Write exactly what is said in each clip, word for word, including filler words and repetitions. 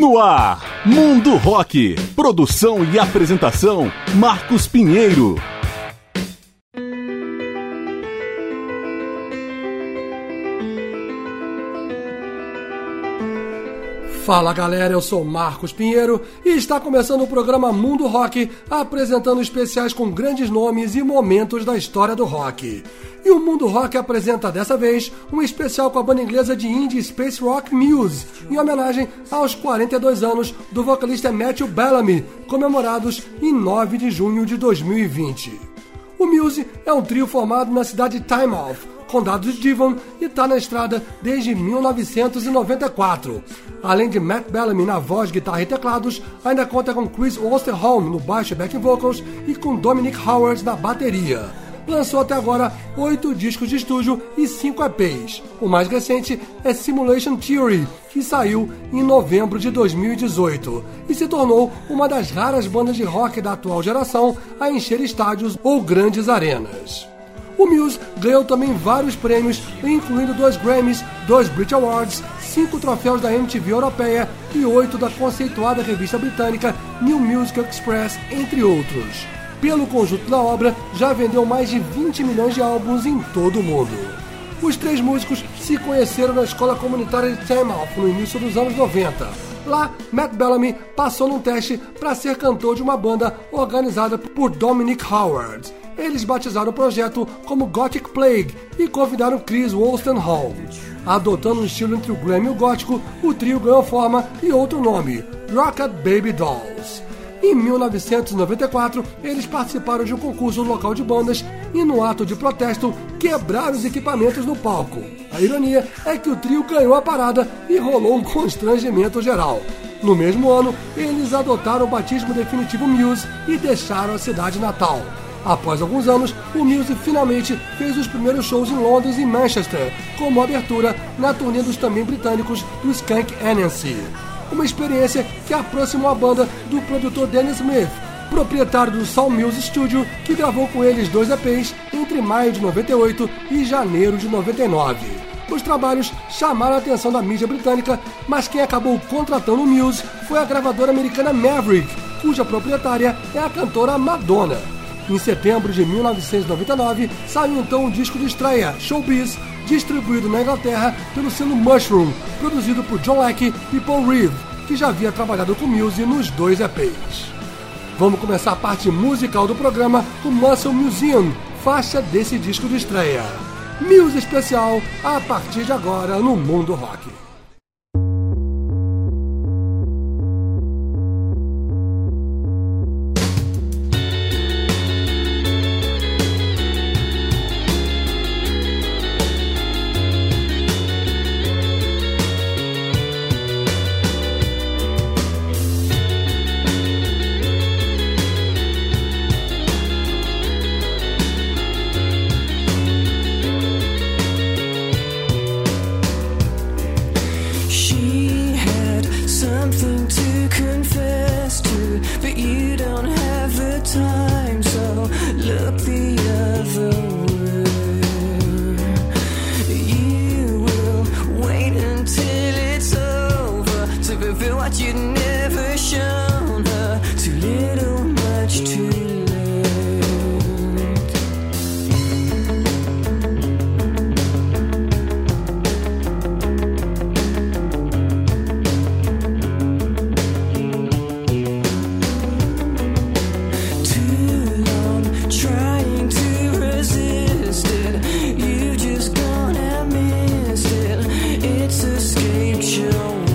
No ar, Mundo Rock. Produção e apresentação, Marcos Pinheiro. Fala galera, eu sou Marcos Pinheiro e está começando o programa Mundo Rock, apresentando especiais com grandes nomes e momentos da história do rock. E o Mundo Rock apresenta dessa vez um especial com a banda inglesa de indie space rock Muse, em homenagem aos quarenta e dois anos do vocalista Matthew Bellamy, comemorados em nove de junho de dois mil e vinte. O Muse é um trio formado na cidade de Teignmouth, condado de Devon, e está na estrada desde mil novecentos e noventa e quatro. Além de Matt Bellamy na voz, guitarra e teclados, ainda conta com Chris Osterholm no baixo e backing vocals e com Dominic Howard na bateria. Lançou até agora oito discos de estúdio e cinco E Pês. O mais recente é Simulation Theory, que saiu em novembro de dois mil e dezoito e se tornou uma das raras bandas de rock da atual geração a encher estádios ou grandes arenas. O Muse ganhou também vários prêmios, incluindo dois Grammys, dois Brit Awards, cinco troféus da M T V Europeia e oito da conceituada revista britânica New Music Express, entre outros. Pelo conjunto da obra, já vendeu mais de vinte milhões de álbuns em todo o mundo. Os três músicos se conheceram na escola comunitária de Teignmouth no início dos anos noventa. Lá, Matt Bellamy passou num teste para ser cantor de uma banda organizada por Dominic Howard. Eles batizaram o projeto como Gothic Plague e convidaram Chris Wolstenholme. Adotando um estilo entre o glam e o gótico, o trio ganhou forma e outro nome, Rocket Baby Dolls. Em mil novecentos e noventa e quatro, eles participaram de um concurso local de bandas e, no ato de protesto, quebraram os equipamentos no palco. A ironia é que o trio ganhou a parada e rolou um constrangimento geral. No mesmo ano, eles adotaram o batismo definitivo Muse e deixaram a cidade natal. Após alguns anos, o Muse finalmente fez os primeiros shows em Londres e Manchester, como abertura na turnê dos também britânicos do Skunk Anansie. Uma experiência que aproximou a banda do produtor Dennis Smith, proprietário do Sound Muse Studio, que gravou com eles dois E Pês entre maio de noventa e oito e janeiro de noventa e nove. Os trabalhos chamaram a atenção da mídia britânica, mas quem acabou contratando o Muse foi a gravadora americana Maverick, cuja proprietária é a cantora Madonna. Em setembro de mil novecentos e noventa e nove, saiu então o disco de estreia, Showbiz, distribuído na Inglaterra pelo selo Mushroom, produzido por John Leckie e Paul Reeve, que já havia trabalhado com Muse nos dois E Pês. Vamos começar a parte musical do programa com Muscle Museum, faixa desse disco de estreia. Muse especial, a partir de agora no Mundo Rock. It's a escape show world.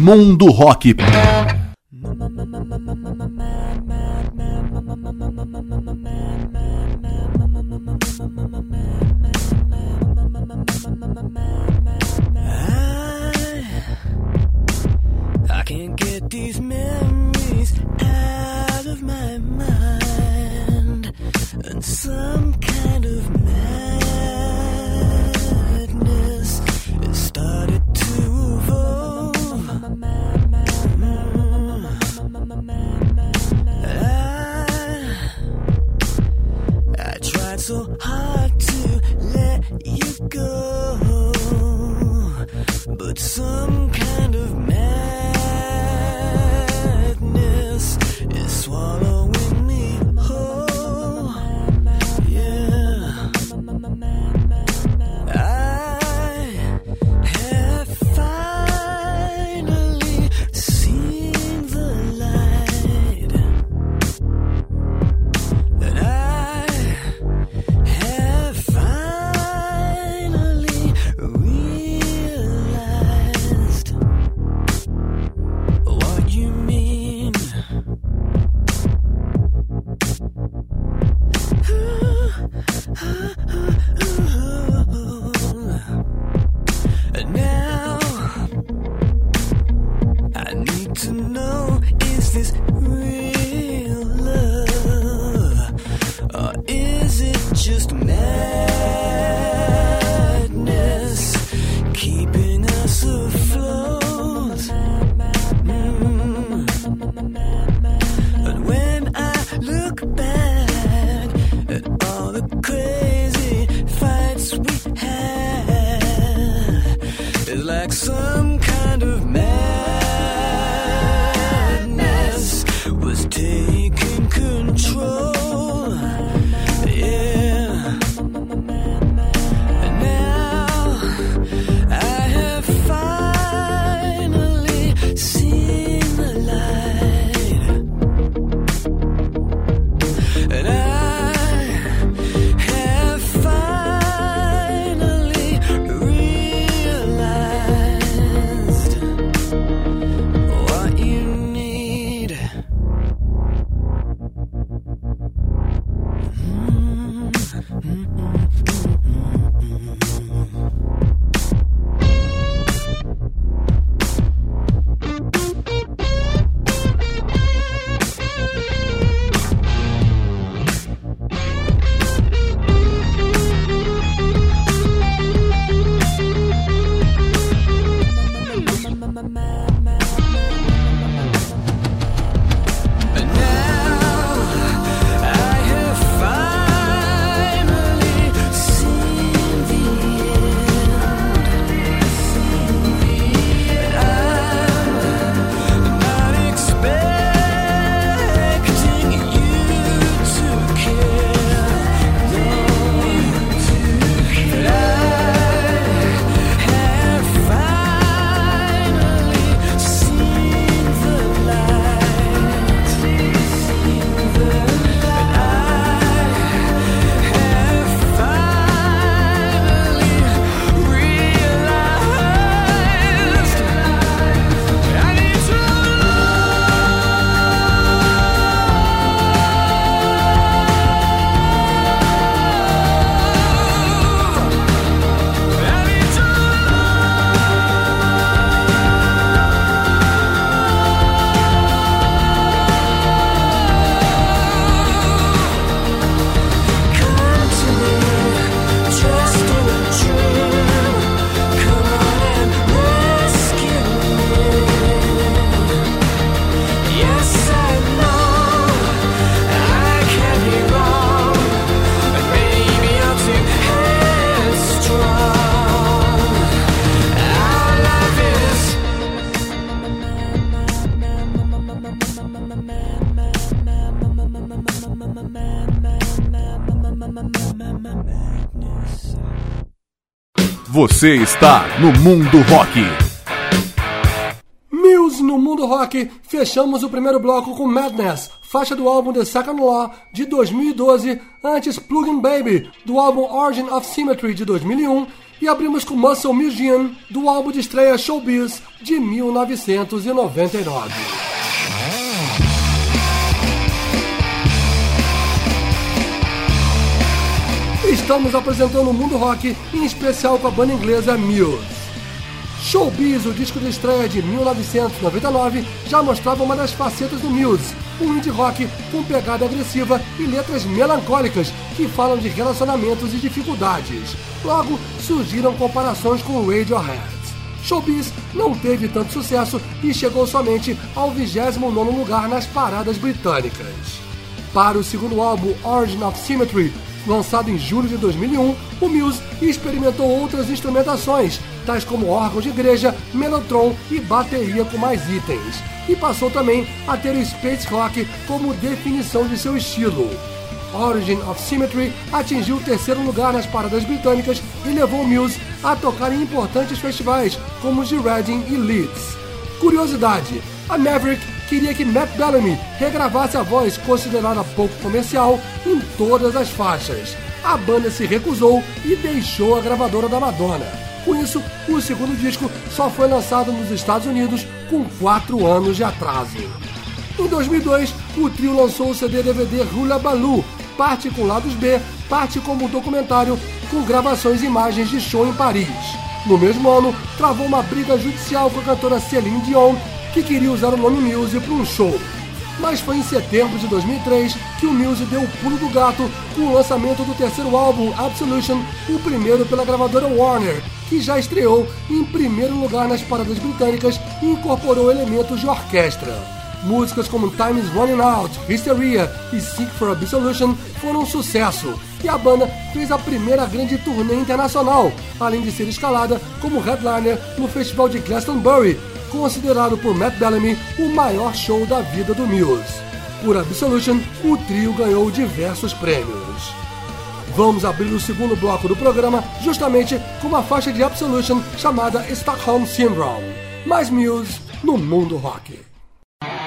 Mundo Rock. I, I can't get these memories out of my mind, and some kind of madness has started to evolve. Mm. I, I tried so hard to let you go, but some kind of madness is swallowing me whole. Yeah, I have finally seen the light, and I have finally realized Você está no Mundo Rock. Muse no Mundo Rock. Fechamos o primeiro bloco com Madness, faixa do álbum The Second Law, de dois mil e doze, antes Plugin Baby, do álbum Origin of Symmetry, de dois mil e um, E abrimos com Muscle Museum, do álbum de estreia Showbiz, de mil novecentos e noventa e nove. Estamos apresentando o mundo rock, em especial com a banda inglesa Muse. Showbiz, o disco de estreia de mil novecentos e noventa e nove, já mostrava uma das facetas do Muse, um indie rock com pegada agressiva e letras melancólicas que falam de relacionamentos e dificuldades. Logo, surgiram comparações com o Radiohead. Showbiz não teve tanto sucesso e chegou somente ao vigésimo nono lugar nas paradas britânicas. Para o segundo álbum, Origin of Symmetry, lançado em julho de dois mil e um, o Muse experimentou outras instrumentações, tais como órgãos de igreja, melotron e bateria com mais itens. E passou também a ter o space rock como definição de seu estilo. Origin of Symmetry atingiu o terceiro lugar nas paradas britânicas e levou o Muse a tocar em importantes festivais, como os de Reading e Leeds. Curiosidade, a Maverick queria que Matt Bellamy regravasse a voz considerada pouco comercial em todas as faixas. A banda se recusou e deixou a gravadora da Madonna. Com isso, o segundo disco só foi lançado nos Estados Unidos com quatro anos de atraso. Em dois mil e dois, o trio lançou o C D D V D Hula Baloo, parte com lados B, parte como documentário, com gravações e imagens de show em Paris. No mesmo ano, travou uma briga judicial com a cantora Céline Dion, que queria usar o nome Muse para um show. Mas foi em setembro de dois mil e três que o Muse deu o pulo do gato com o lançamento do terceiro álbum, Absolution, o primeiro pela gravadora Warner, que já estreou em primeiro lugar nas paradas britânicas e incorporou elementos de orquestra. Músicas como Time Is Running Out, Hysteria e Seek for Absolution foram um sucesso, e a banda fez a primeira grande turnê internacional, além de ser escalada como headliner no festival de Glastonbury, considerado por Matt Bellamy o maior show da vida do Muse. Por Absolution, o trio ganhou diversos prêmios. Vamos abrir o segundo bloco do programa justamente com uma faixa de Absolution chamada Stockholm Syndrome. Mais Muse no mundo rock. Yeah.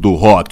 do rock.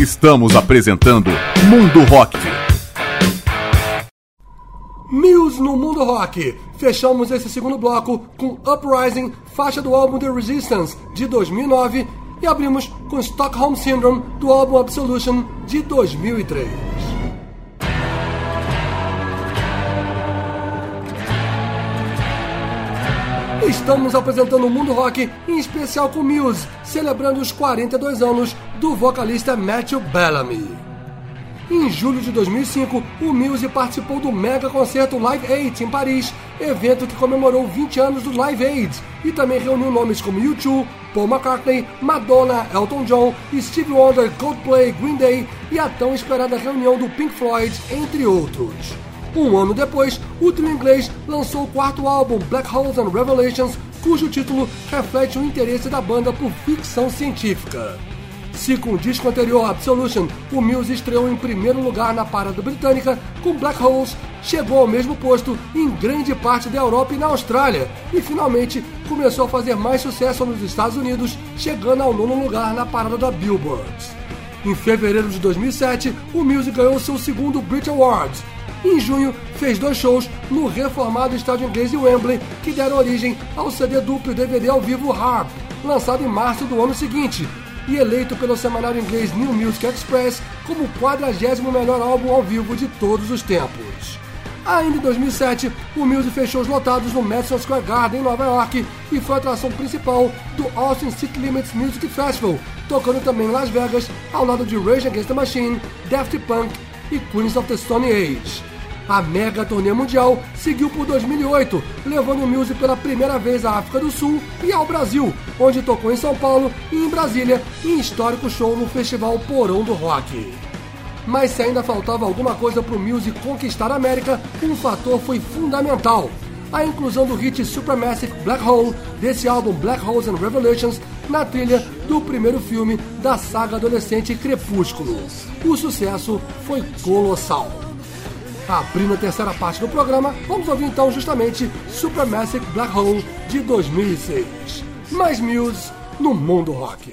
Estamos apresentando Mundo Rock. Muse no Mundo Rock. Fechamos esse segundo bloco com Uprising, faixa do álbum The Resistance, de dois mil e nove, e abrimos com Stockholm Syndrome, do álbum Absolution, de dois mil e três. Estamos apresentando o Mundo Rock, em especial com Muse, celebrando os quarenta e dois anos do vocalista Matthew Bellamy. Em julho de dois mil e cinco, o Muse participou do mega concerto Live Aid em Paris, evento que comemorou vinte anos do Live Aid e também reuniu nomes como U dois, Paul McCartney, Madonna, Elton John, Stevie Wonder, Coldplay, Green Day e a tão esperada reunião do Pink Floyd, entre outros. Um ano depois, o trio inglês lançou o quarto álbum, Black Holes and Revelations, cujo título reflete o interesse da banda por ficção científica. Se com o disco anterior, Absolution, o Muse estreou em primeiro lugar na parada britânica, com Black Holes chegou ao mesmo posto em grande parte da Europa e na Austrália, e finalmente começou a fazer mais sucesso nos Estados Unidos, chegando ao nono lugar na parada da Billboard. Em fevereiro de dois mil e sete, o Muse ganhou seu segundo Brit Awards. Em junho, fez dois shows no reformado estádio inglês de Wembley, que deram origem ao C D duplo e D V D ao vivo Harp, lançado em março do ano seguinte, e eleito pelo semanário inglês New Music Express como o quadragésimo melhor álbum ao vivo de todos os tempos. Ainda em dois mil e sete, o Muse fez shows lotados no Madison Square Garden, em Nova York, e foi a atração principal do Austin City Limits Music Festival, tocando também em Las Vegas, ao lado de Rage Against the Machine, Daft Punk e Queens of the Stone Age. A mega turnê mundial seguiu por dois mil e oito, levando o Muse pela primeira vez à África do Sul e ao Brasil, onde tocou em São Paulo e em Brasília, em histórico show no Festival Porão do Rock. Mas se ainda faltava alguma coisa para o Muse conquistar a América, um fator foi fundamental: a inclusão do hit Supermassive Black Hole, desse álbum Black Holes and Revelations, na trilha do primeiro filme da saga adolescente Crepúsculo. O sucesso foi colossal. Abrindo a terceira parte do programa, vamos ouvir então justamente Supermassive Black Hole, de dois mil e seis. Mais Muse no Mundo Rock.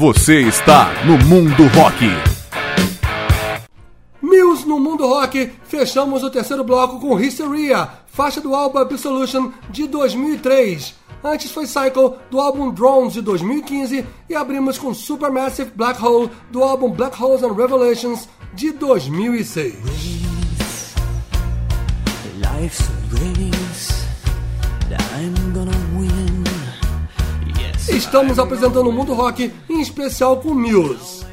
Você está no Mundo Rock. Muse no Mundo Rock. Fechamos o terceiro bloco com Hysteria, faixa do álbum Absolution de dois mil e três. Antes foi Cycle, do álbum Drones de dois mil e quinze, e abrimos com Supermassive Black Hole, do álbum Black Holes and Revelations de dois mil e seis. Race, life's race, I'm gonna win. Yes, estamos apresentando o Mundo Rock, em especial com Muse.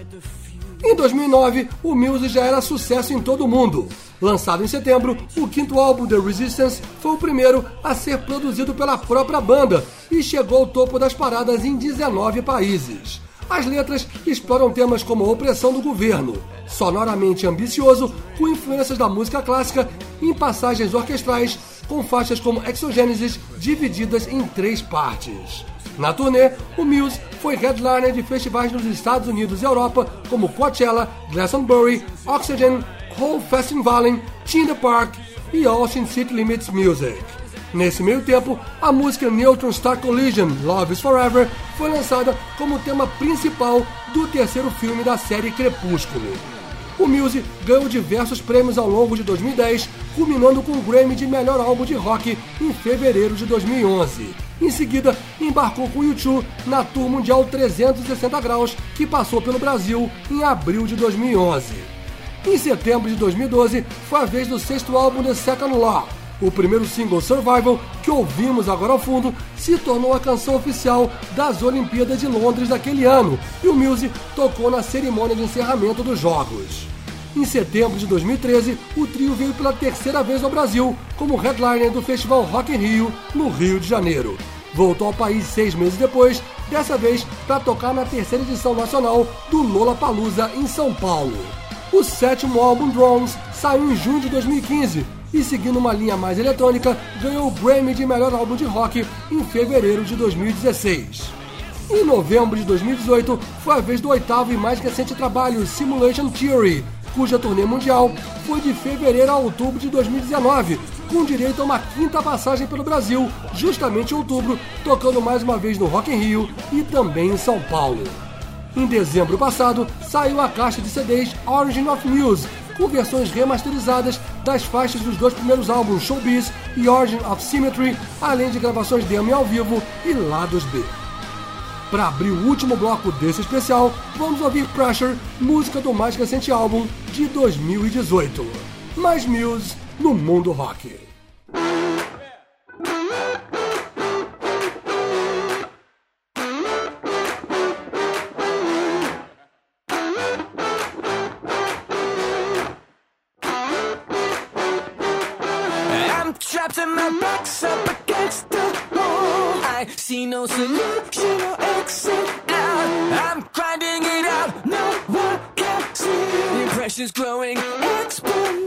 Em dois mil e nove, o Muse já era sucesso em todo o mundo. Lançado em setembro, o quinto álbum The Resistance foi o primeiro a ser produzido pela própria banda e chegou ao topo das paradas em dezenove países. As letras exploram temas como a opressão do governo, sonoramente ambicioso, com influências da música clássica em passagens orquestrais, com faixas como Exogênesis divididas em três partes. Na turnê, o Muse foi headliner de festivais nos Estados Unidos e Europa, como Coachella, Glastonbury, Oxygen, Whole Festivalen, Teen The Park e Austin City Limits Music. Nesse meio tempo, a música Neutron Star Collision, Love is Forever, foi lançada como tema principal do terceiro filme da série Crepúsculo. O Muse ganhou diversos prêmios ao longo de dois mil e dez, culminando com o Grammy de melhor álbum de rock em fevereiro de dois mil e onze. Em seguida, embarcou com o U dois na Tour Mundial trezentos e sessenta Graus, que passou pelo Brasil em abril de dois mil e onze. Em setembro de dois mil e doze, foi a vez do sexto álbum The Second Law. O primeiro single Survival, que ouvimos agora ao fundo, se tornou a canção oficial das Olimpíadas de Londres daquele ano, e o Muse tocou na cerimônia de encerramento dos Jogos. Em setembro de dois mil e treze, o trio veio pela terceira vez ao Brasil, como headliner do Festival Rock in Rio, no Rio de Janeiro. Voltou ao país seis meses depois, dessa vez para tocar na terceira edição nacional do Lollapalooza em São Paulo. O sétimo álbum Drones saiu em junho de dois mil e quinze e, seguindo uma linha mais eletrônica, ganhou o Grammy de melhor álbum de rock em fevereiro de dois mil e dezesseis. Em novembro de dois mil e dezoito, foi a vez do oitavo e mais recente trabalho, Simulation Theory, cuja turnê mundial foi de fevereiro a outubro de dois mil e dezenove, com direito a uma quinta passagem pelo Brasil, justamente em outubro, tocando mais uma vez no Rock in Rio e também em São Paulo. Em dezembro passado, saiu a caixa de C Ds Origin of Muse, com versões remasterizadas das faixas dos dois primeiros álbuns Showbiz e Origin of Symmetry, além de gravações demo ao vivo e lados B. Para abrir o último bloco desse especial, vamos ouvir Pressure, música do mais recente álbum de dois mil e dezoito. Mais Muse no Mundo Rock. See no solution or exit out. I'm grinding it out, no one can see. The pressure's growing exponentially.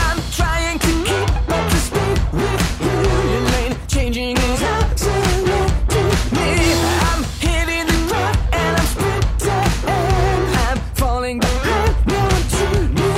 I'm trying to keep up to speed with you. Your lane changing is absolutely me. I'm hitting the road and I'm sprinting. I'm falling behind, no one tuning out.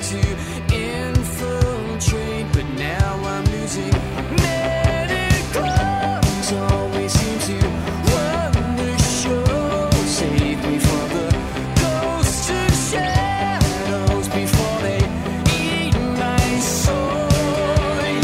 try to infiltrate, but now I'm losing medical. It's always seems to run the show. Save me from the ghosts of shadows before they eat my soul. Yeah.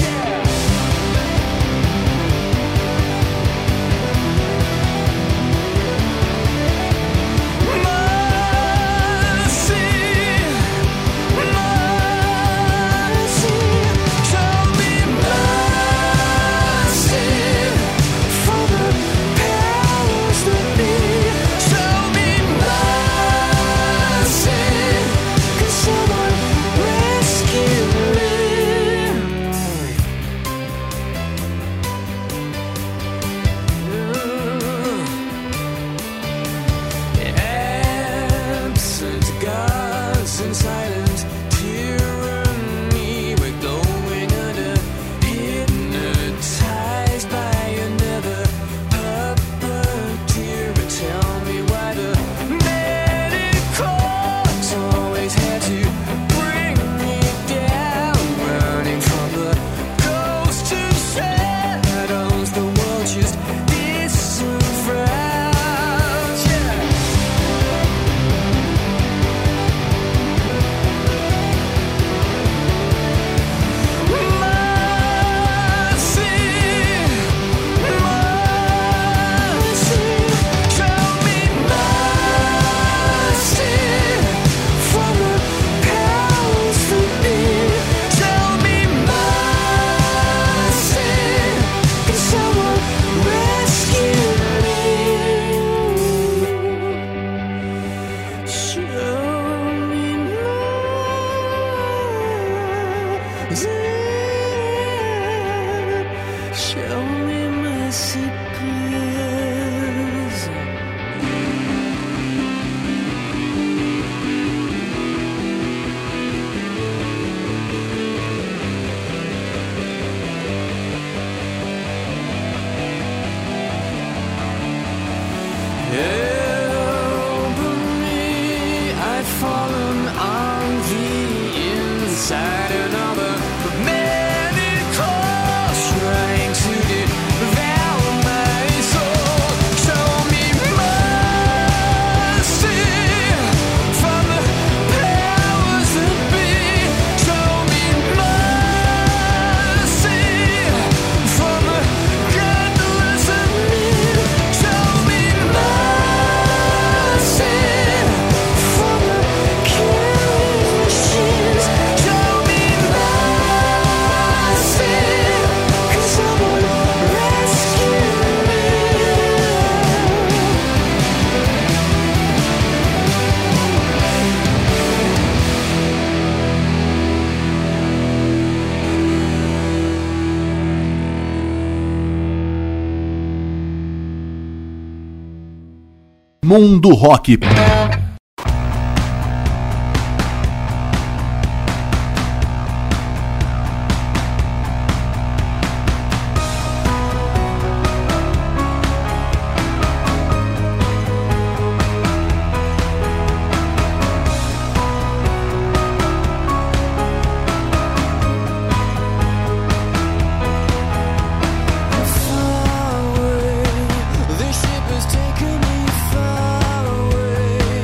Mercy, mercy, show me mercy for the powers that be. Show me mercy, can someone rescue me? Absence, gods and silence, tyranny. We're going under, hypnotized by another puppeteer. But tell me why the medics always had to bring me down, running from the ghosts of shadows. The world just disenfranchised. Yeah. Show me mercy, please. Help me, I've fallen on the inside of another medical, trying to devour my soul. Show me mercy from the powers that be. Show me mercy from the godless of me. Show me mercy from the killing machines. Show me mercy. Can someone rescue me? Mundo Rock. Far away, the ship has taken me far away.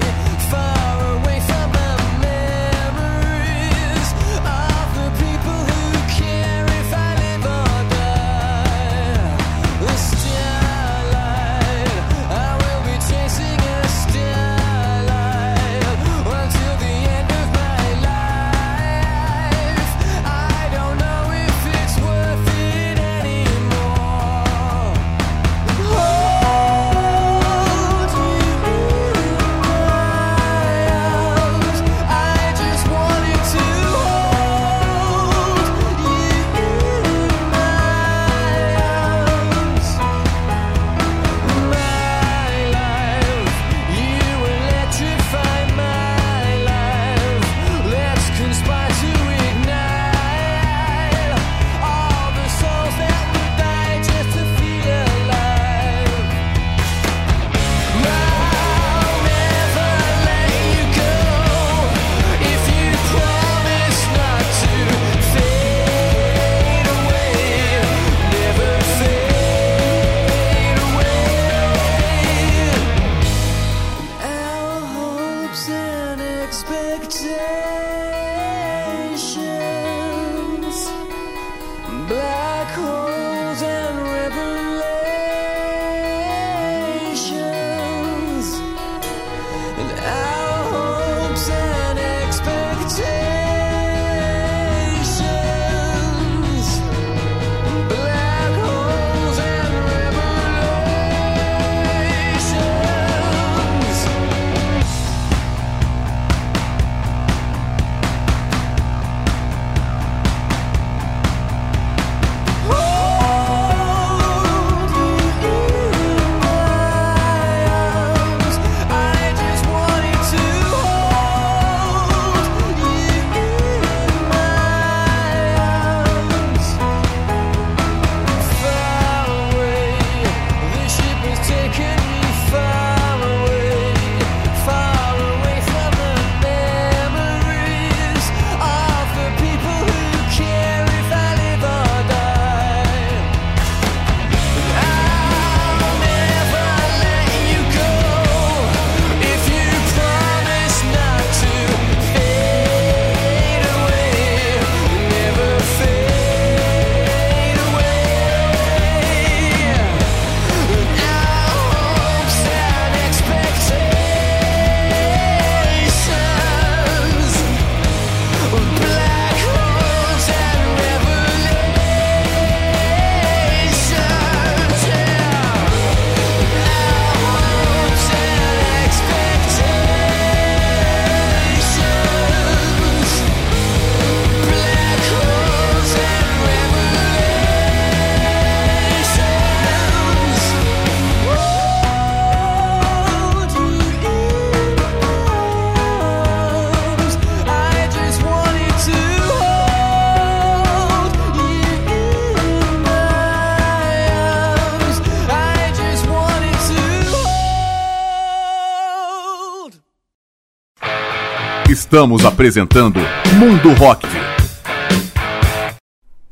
Estamos apresentando Mundo Rock.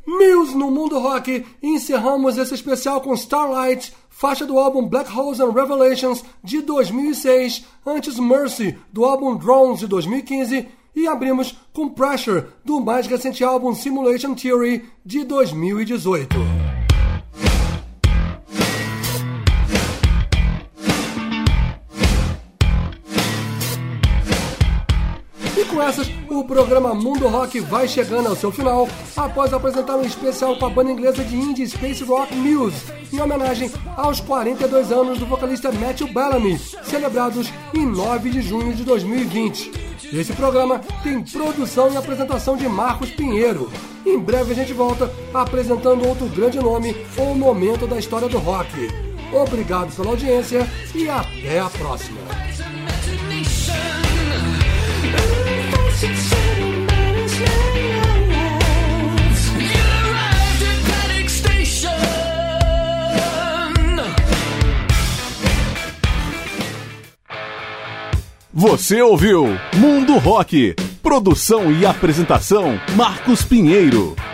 Muse no Mundo Rock. Encerramos esse especial com Starlight, faixa do álbum Black Holes and Revelations de dois mil e seis, antes Mercy do álbum Drones de dois mil e quinze e abrimos com Pressure do mais recente álbum Simulation Theory de dois mil e dezoito. Com essas, o programa Mundo Rock vai chegando ao seu final, após apresentar um especial com a banda inglesa de indie space rock Muse, em homenagem aos quarenta e dois anos do vocalista Matthew Bellamy, celebrados em nove de junho de dois mil e vinte. Esse programa tem produção e apresentação de Marcos Pinheiro. Em breve a gente volta apresentando outro grande nome ou momento da história do rock. Obrigado pela audiência e até a próxima. It's Você ouviu Mundo Rock, produção e apresentação Marcos Pinheiro.